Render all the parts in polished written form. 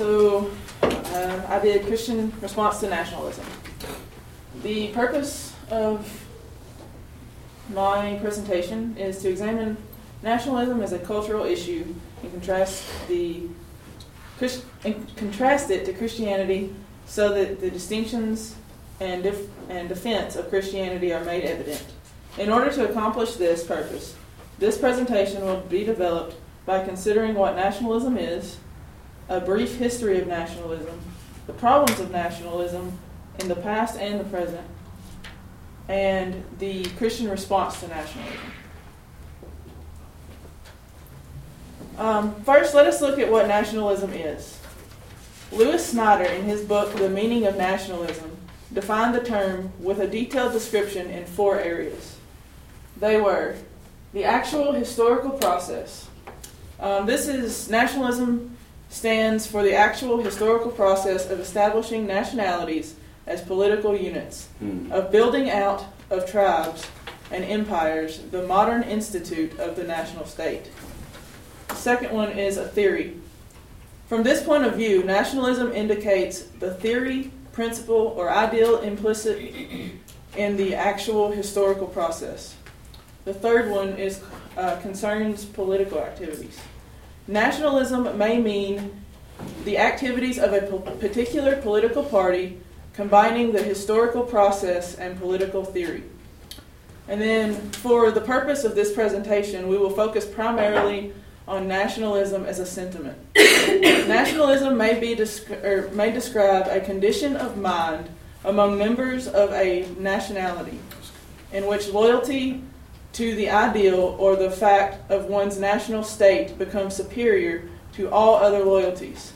So I did Christian Response to Nationalism. The purpose of my presentation is to examine nationalism as a cultural issue and contrast it to Christianity so that the distinctions and defense of Christianity are made evident. In order to accomplish this purpose, this presentation will be developed by considering what nationalism is, a brief history of nationalism, the problems of nationalism in the past and the present, and the Christian response to nationalism. First, let us look at what nationalism is. Lewis Snyder, in his book, The Meaning of Nationalism, defined the term with a detailed description in four areas. They were the actual historical process. Nationalism stands for the actual historical process of establishing nationalities as political units, of building out of tribes and empires, the modern institute of the national state. The second one is a theory. From this point of view, nationalism indicates the theory, principle, or ideal implicit in the actual historical process. The third one is concerns political activities. Nationalism may mean the activities of a particular political party combining the historical process and political theory. And then for the purpose of this presentation, we will focus primarily on nationalism as a sentiment. Nationalism may describe a condition of mind among members of a nationality in which loyalty to the ideal or the fact of one's national state becomes superior to all other loyalties,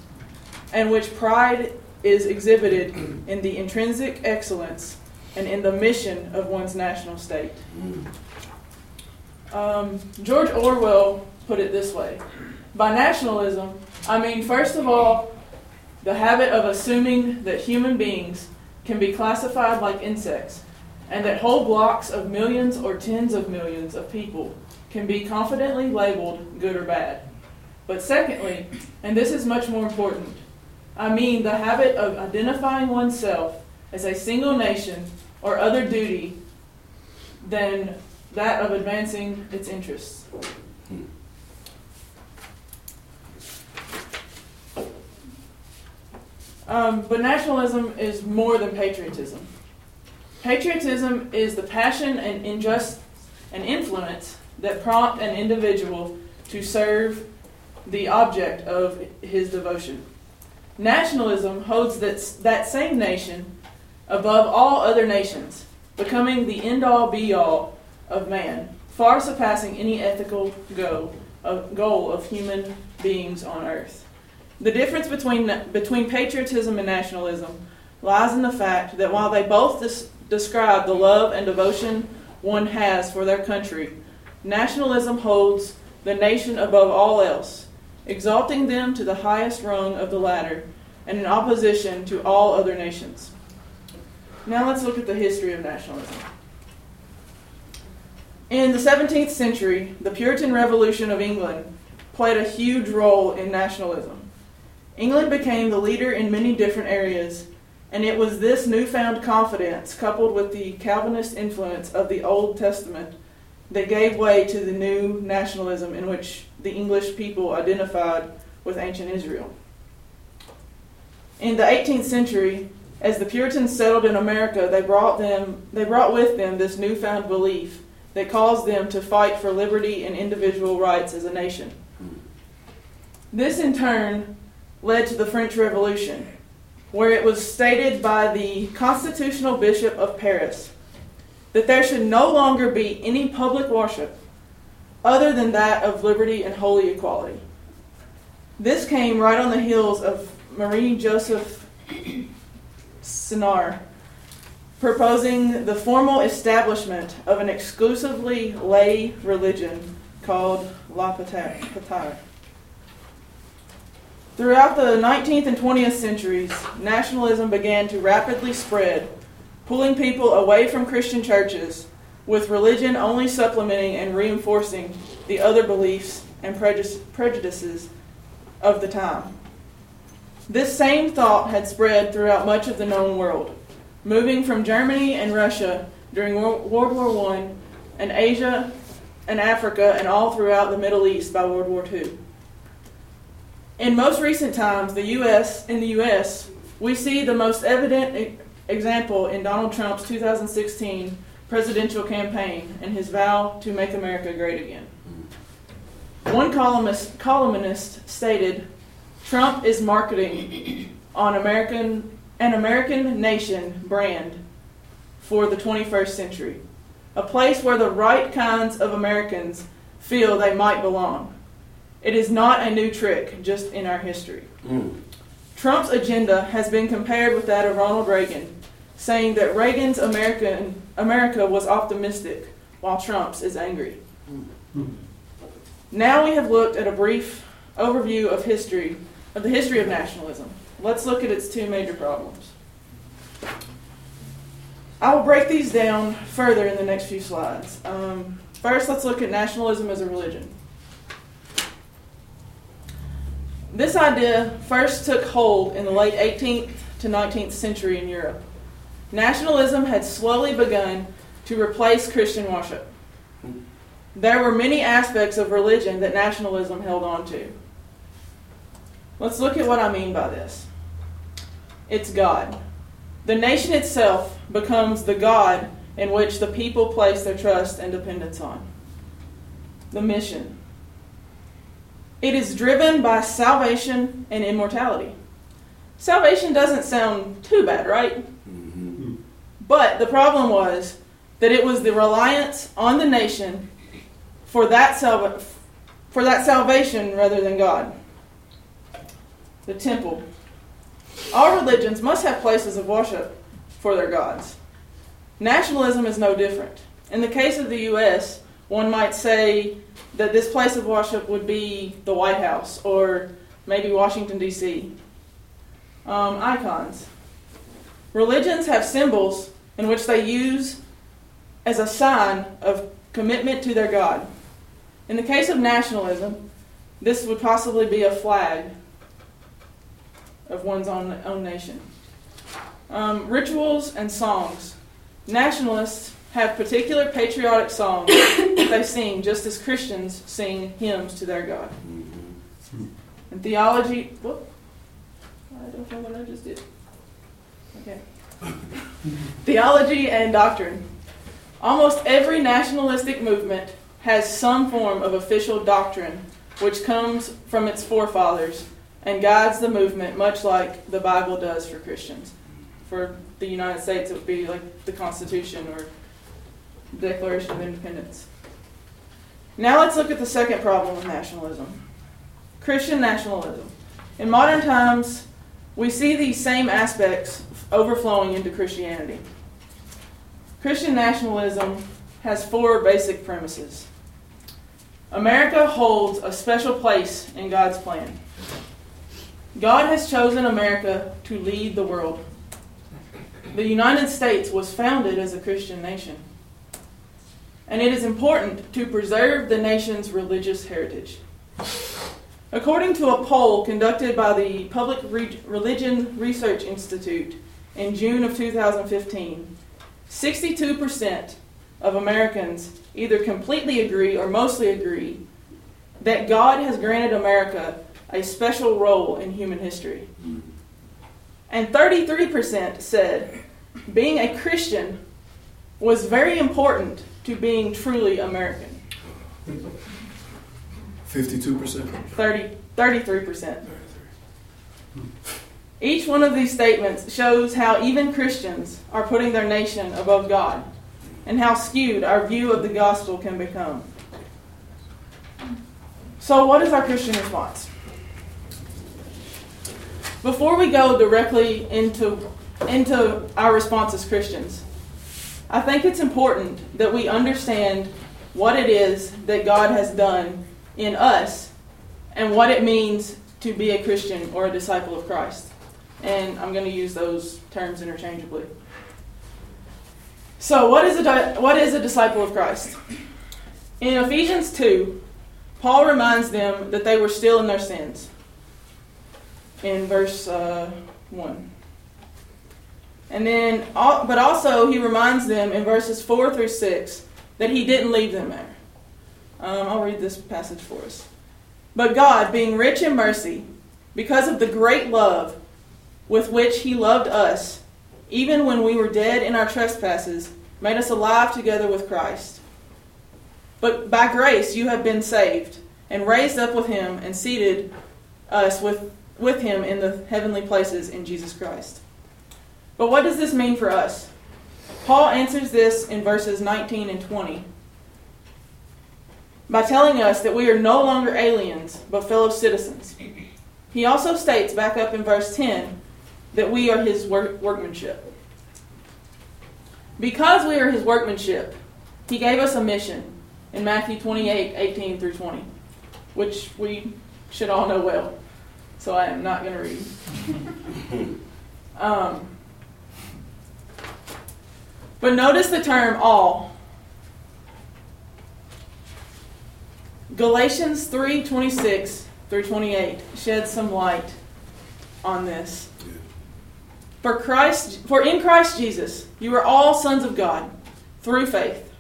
and which pride is exhibited in the intrinsic excellence and in the mission of one's national state. George Orwell put it this way: by nationalism, I mean, first of all, the habit of assuming that human beings can be classified like insects, and that whole blocks of millions or tens of millions of people can be confidently labeled good or bad. But secondly, and this is much more important, I mean the habit of identifying oneself as a single nation or other duty than that of advancing its interests. But nationalism is more than patriotism. Patriotism is the passion and influence that prompt an individual to serve the object of his devotion. Nationalism holds that same nation above all other nations, becoming the end-all be-all of man, far surpassing any ethical goal of human beings on earth. The difference between patriotism and nationalism lies in the fact that while they both describe the love and devotion one has for their country, nationalism holds the nation above all else, exalting them to the highest rung of the ladder and in opposition to all other nations. Now let's look at the history of nationalism. In the 17th century, the Puritan Revolution of England played a huge role in nationalism. England became the leader in many different areas, and it was this newfound confidence, coupled with the Calvinist influence of the Old Testament, that gave way to the new nationalism in which the English people identified with ancient Israel. In the 18th century, as the Puritans settled in America, they brought with them this newfound belief that caused them to fight for liberty and individual rights as a nation. This, in turn, led to the French Revolution, where it was stated by the constitutional bishop of Paris that there should no longer be any public worship other than that of liberty and holy equality. This came right on the heels of Marie Joseph Chénier proposing the formal establishment of an exclusively lay religion called La Patrie. Throughout the 19th and 20th centuries, nationalism began to rapidly spread, pulling people away from Christian churches, with religion only supplementing and reinforcing the other beliefs and prejudices of the time. This same thought had spread throughout much of the known world, moving from Germany and Russia during World War I and Asia and Africa and all throughout the Middle East by World War II. In most recent times, in the U.S., we see the most evident example in Donald Trump's 2016 presidential campaign and his vow to make America great again. One columnist stated, "Trump is marketing on an American nation brand for the 21st century, a place where the right kinds of Americans feel they might belong. It is not a new trick, just in our history." Trump's agenda has been compared with that of Ronald Reagan, saying that Reagan's America was optimistic, while Trump's is angry. Now we have looked at a brief overview of the history of nationalism. Let's look at its two major problems. I will break these down further in the next few slides. First, let's look at nationalism as a religion. This idea first took hold in the late 18th to 19th century in Europe. Nationalism had slowly begun to replace Christian worship. There were many aspects of religion that nationalism held on to. Let's look at what I mean by this. It's God. The nation itself becomes the God in which the people place their trust and dependence on. The mission. It is driven by salvation and immortality. Salvation doesn't sound too bad, right? Mm-hmm. But the problem was that it was the reliance on the nation for that salvation rather than God. The temple. All religions must have places of worship for their gods. Nationalism is no different. In the case of the U.S., one might say that this place of worship would be the White House or maybe Washington, D.C. Icons. Religions have symbols in which they use as a sign of commitment to their God. In the case of nationalism, this would possibly be a flag of one's own nation. Rituals and songs. Nationalists have particular patriotic songs that they sing, just as Christians sing hymns to their God. And theology. Whoop. I don't know what I just did. Okay. Theology and doctrine. Almost every nationalistic movement has some form of official doctrine which comes from its forefathers and guides the movement, much like the Bible does for Christians. For the United States, it would be like the Constitution or the Declaration of Independence. Now let's look at the second problem of nationalism, Christian nationalism. In modern times, we see these same aspects overflowing into Christianity. Christian nationalism has four basic premises. America holds a special place in God's plan. God has chosen America to lead the world. The United States was founded as a Christian nation, and it is important to preserve the nation's religious heritage. According to a poll conducted by the Public Religion Research Institute in June of 2015, 62% of Americans either completely agree or mostly agree that God has granted America a special role in human history. And 33% said being a Christian was very important to being truly American. 52%? 33%. Each one of these statements shows how even Christians are putting their nation above God and how skewed our view of the gospel can become. So what is our Christian response? Before we go directly into our response as Christians, I think it's important that we understand what it is that God has done in us and what it means to be a Christian or a disciple of Christ. And I'm going to use those terms interchangeably. So what is a disciple of Christ? In Ephesians 2, Paul reminds them that they were still in their sins. in verse 1. And then, but also he reminds them in verses 4 through 6 that he didn't leave them there. I'll read this passage for us. But God, being rich in mercy, because of the great love with which he loved us, even when we were dead in our trespasses, made us alive together with Christ. But by grace you have been saved, and raised up with him, and seated us with him in the heavenly places in Jesus Christ. But what does this mean for us? Paul answers this in verses 19 and 20 by telling us that we are no longer aliens, but fellow citizens. He also states back up in verse 10 that we are his workmanship. Because we are his workmanship, he gave us a mission in Matthew 28, 18 through 20, which we should all know well, so I am not going to read. But notice the term all. Galatians 3, 26 through 28 sheds some light on this. For in Christ Jesus you are all sons of God through faith.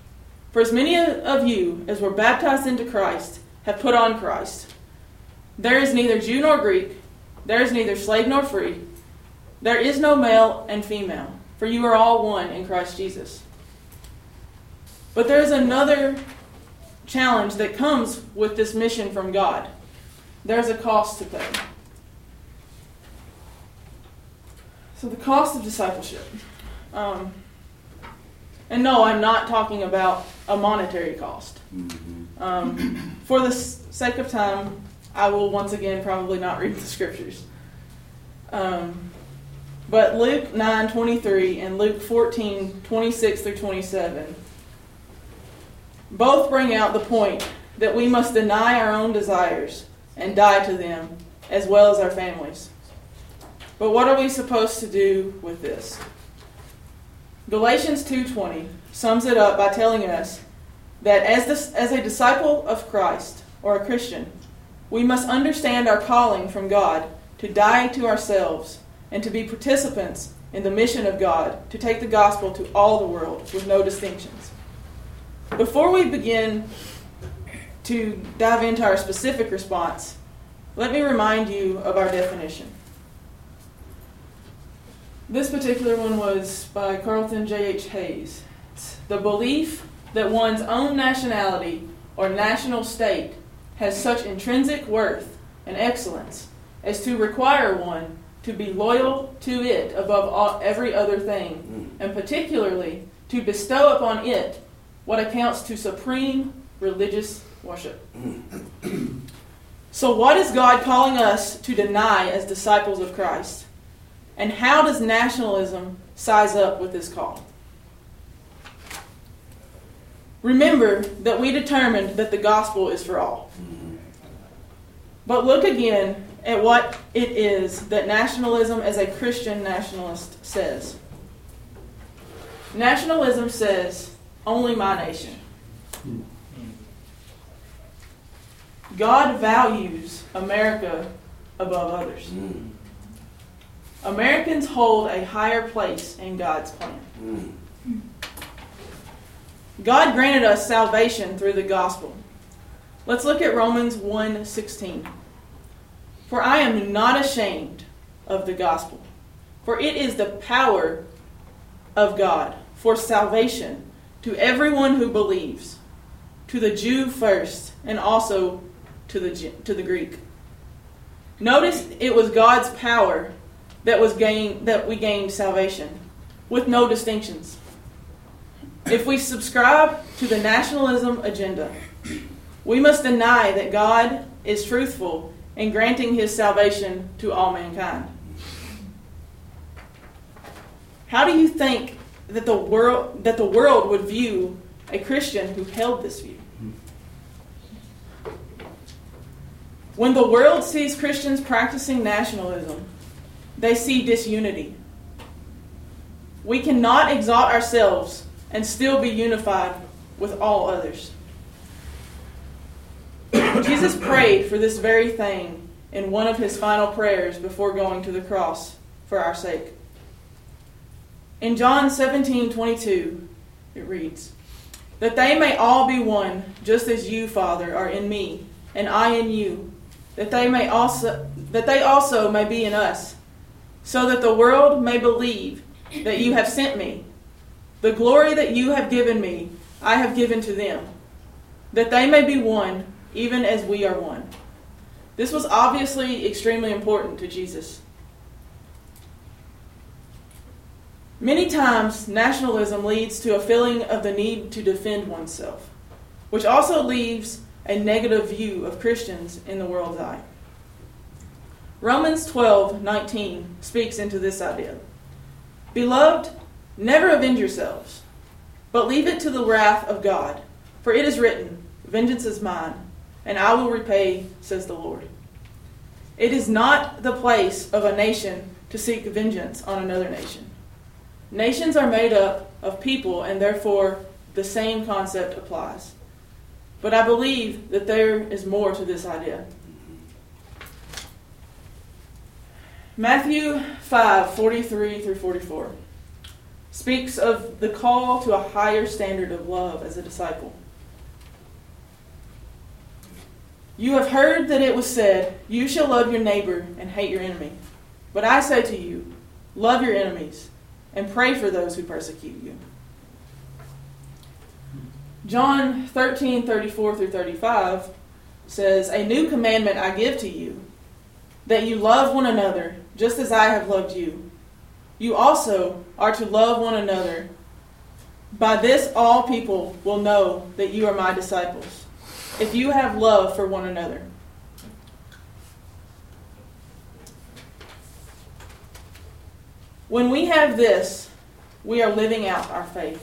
For as many of you as were baptized into Christ have put on Christ. There is neither Jew nor Greek, there is neither slave nor free, there is no male and female, for you are all one in Christ Jesus. But there is another challenge that comes with this mission from God. There's a cost to pay. So the cost of discipleship. And no, I'm not talking about a monetary cost. For the sake of time, I will once again probably not read the scriptures. But Luke 9:23 and Luke 14:26 through 27 both bring out the point that we must deny our own desires and die to them, as well as our families. But what are we supposed to do with this? Galatians 2:20 sums it up by telling us that as a disciple of Christ, or a Christian, we must understand our calling from God to die to ourselves and to be participants in the mission of God to take the gospel to all the world with no distinctions. Before we begin to dive into our specific response, let me remind you of our definition. This particular one was by Carlton J.H. Hayes. It's the belief that one's own nationality or national state has such intrinsic worth and excellence as to require one to be loyal to it above every other thing, and particularly to bestow upon it what accounts to supreme religious worship. So what is God calling us to deny as disciples of Christ? And how does nationalism size up with this call? Remember that we determined that the gospel is for all. But look again at what it is that nationalism as a Christian nationalist says. Nationalism says, only my nation. God values America above others. Americans hold a higher place in God's plan. God granted us salvation through the gospel. Let's look at Romans 1:16. For I am not ashamed of the gospel, for it is the power of God for salvation to everyone who believes, to the Jew first, and also to the Greek. Notice it was God's power that we gained salvation, with no distinctions. If we subscribe to the nationalism agenda, we must deny that God is truthful in granting his salvation to all mankind. How do you think that the world would view a Christian who held this view? When the world sees Christians practicing nationalism, they see disunity. We cannot exalt ourselves and still be unified with all others. Jesus prayed for this very thing in one of his final prayers before going to the cross for our sake. In John 17:22, it reads, "That they may all be one, just as you, Father, are in me, and I in you, that they also may be in us, so that the world may believe that you have sent me. The glory that you have given me, I have given to them, that they may be one, even as we are one." This was obviously extremely important to Jesus. Many times, nationalism leads to a feeling of the need to defend oneself, which also leaves a negative view of Christians in the world's eye. Romans 12:19 speaks into this idea. "Beloved, never avenge yourselves, but leave it to the wrath of God. For it is written, 'Vengeance is mine, and I will repay,' says the Lord." It is not the place of a nation to seek vengeance on another nation. Nations are made up of people, and therefore the same concept applies. But I believe that there is more to this idea. Matthew 5:43-44 speaks of the call to a higher standard of love as a disciple. "You have heard that it was said, 'You shall love your neighbor and hate your enemy.' But I say to you, love your enemies and pray for those who persecute you." John 13:34-35 says, "A new commandment I give to you, that you love one another just as I have loved you. You also are to love one another. By this all people will know that you are my disciples, if you have love for one another." When we have this, we are living out our faith.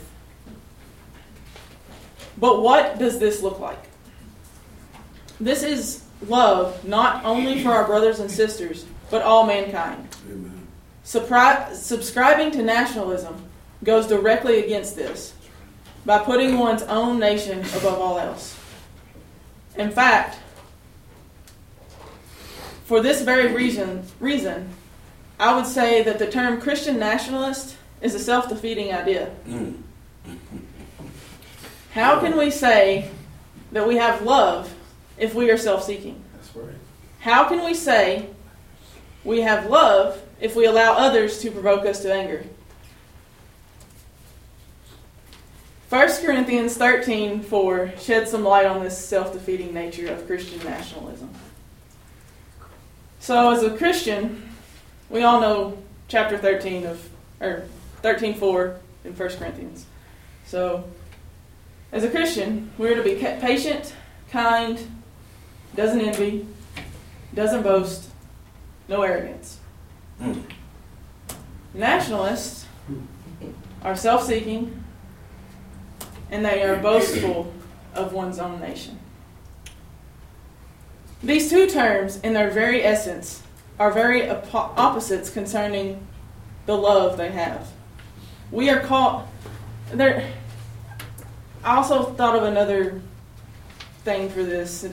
But what does this look like? This is love not only for our brothers and sisters, but all mankind. Amen. Subscribing to nationalism goes directly against this by putting one's own nation above all else. In fact, for this very reason, I would say that the term Christian nationalist is a self-defeating idea. How can we say that we have love if we are self-seeking? That's right. How can we say we have love if we allow others to provoke us to anger? 1 Corinthians 13:4 sheds some light on this self-defeating nature of Christian nationalism. So as a Christian, we all know chapter 13:4 in 1 Corinthians. So as a Christian, we're to be patient, kind, doesn't envy, doesn't boast, no arrogance. Nationalists are self-seeking, and they are boastful of one's own nation. These two terms, in their very essence, are very opposites concerning the love they have. We are called... I also thought of another thing for this.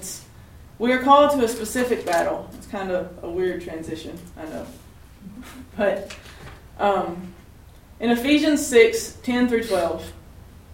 We are called to a specific battle. It's kind of a weird transition, I know. But in Ephesians 6:10-12,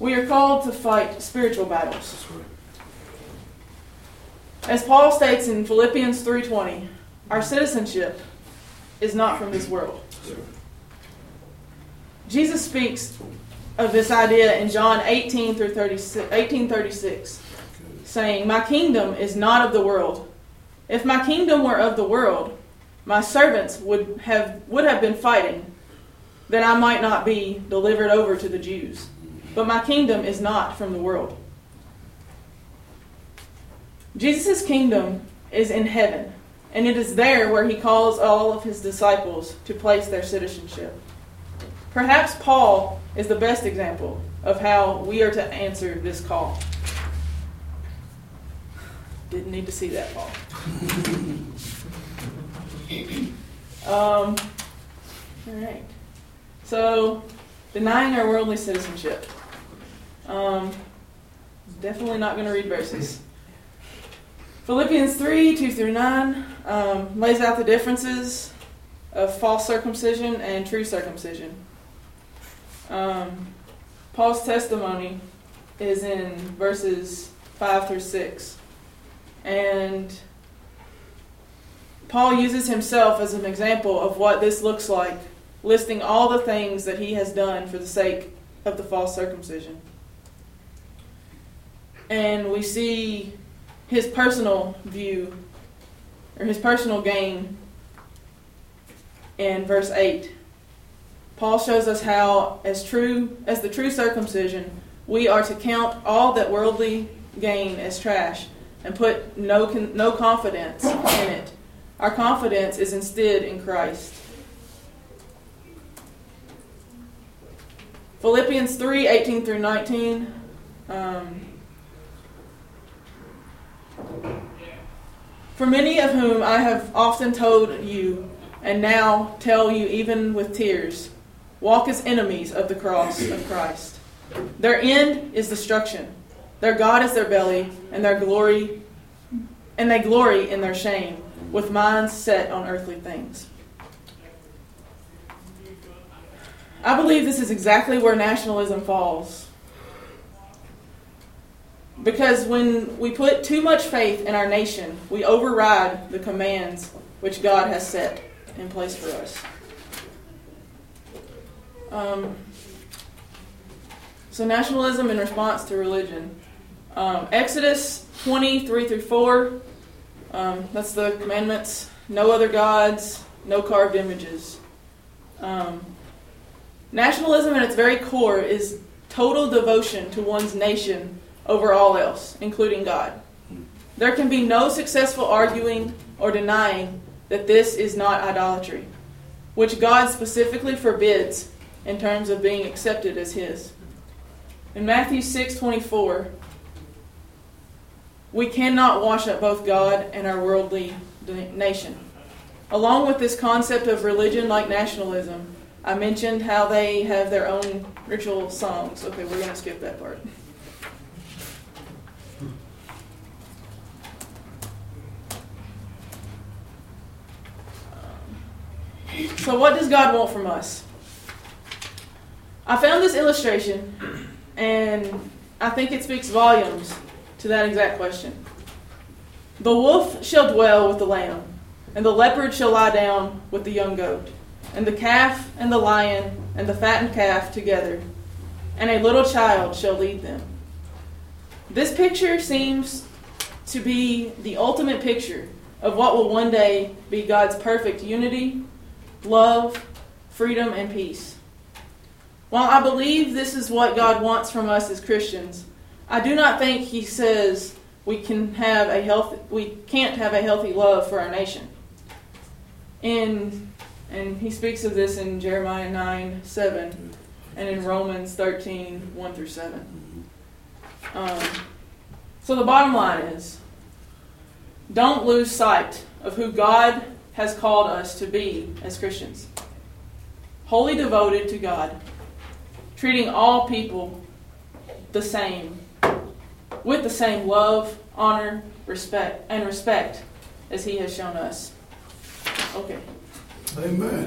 We are called to fight spiritual battles. As Paul states in Philippians 3:20, our citizenship is not from this world. Jesus speaks of this idea in John 18:36, saying, "My kingdom is not of the world. If my kingdom were of the world, my servants would have been fighting, that I might not be delivered over to the Jews. But my kingdom is not from the world." Jesus' kingdom is in heaven And it is there where he calls all of his disciples to place their citizenship. Perhaps Paul is the best example of how we are to answer this call. Didn't need to see that, Paul. All right. So, denying our worldly citizenship. Definitely not going to read verses. Philippians 3:2-9 lays out the differences of false circumcision and true circumcision. Paul's testimony is in verses 5-6. And Paul uses himself as an example of what this looks like, listing all the things that he has done for the sake of the false circumcision. And we see his personal view, or his personal gain, in verse 8. Paul shows us how, as the true circumcision, we are to count all that worldly gain as trash and put no confidence in it. Our confidence is instead in Christ. Philippians 3:18-19. For many of whom I have often told you, and now tell you even with tears, walk as enemies of the cross of Christ. Their end is destruction. Their God is their belly, and their glory, and they glory in their shame, with minds set on earthly things. I believe this is exactly where nationalism falls. Because when we put too much faith in our nation, we override the commands which God has set in place for us. So nationalism in response to religion. Exodus 20:3-4, that's the commandments. No other gods, no carved images. Nationalism at its very core is total devotion to one's nation over all else, including God. There can be no successful arguing or denying that this is not idolatry, which God specifically forbids in terms of being accepted as His. In Matthew 6:24, we cannot wash up both God and our worldly nation. Along with this concept of religion like nationalism, I mentioned how they have their own ritual songs. Okay, we're going to skip that part. So what does God want from us? I found this illustration, and I think it speaks volumes to that exact question. The wolf shall dwell with the lamb, and the leopard shall lie down with the young goat, and the calf and the lion and the fattened calf together, and a little child shall lead them. This picture seems to be the ultimate picture of what will one day be God's perfect unity, love, freedom, and peace. While I believe this is what God wants from us as Christians, I do not think He says we can't have a healthy love for our nation. And He speaks of this in Jeremiah 9:7 and in Romans 13:1-7. So the bottom line is, don't lose sight of who God has called us to be as Christians. Wholly devoted to God, treating all people the same, with the same love, honor, respect, as He has shown us. Okay. Amen.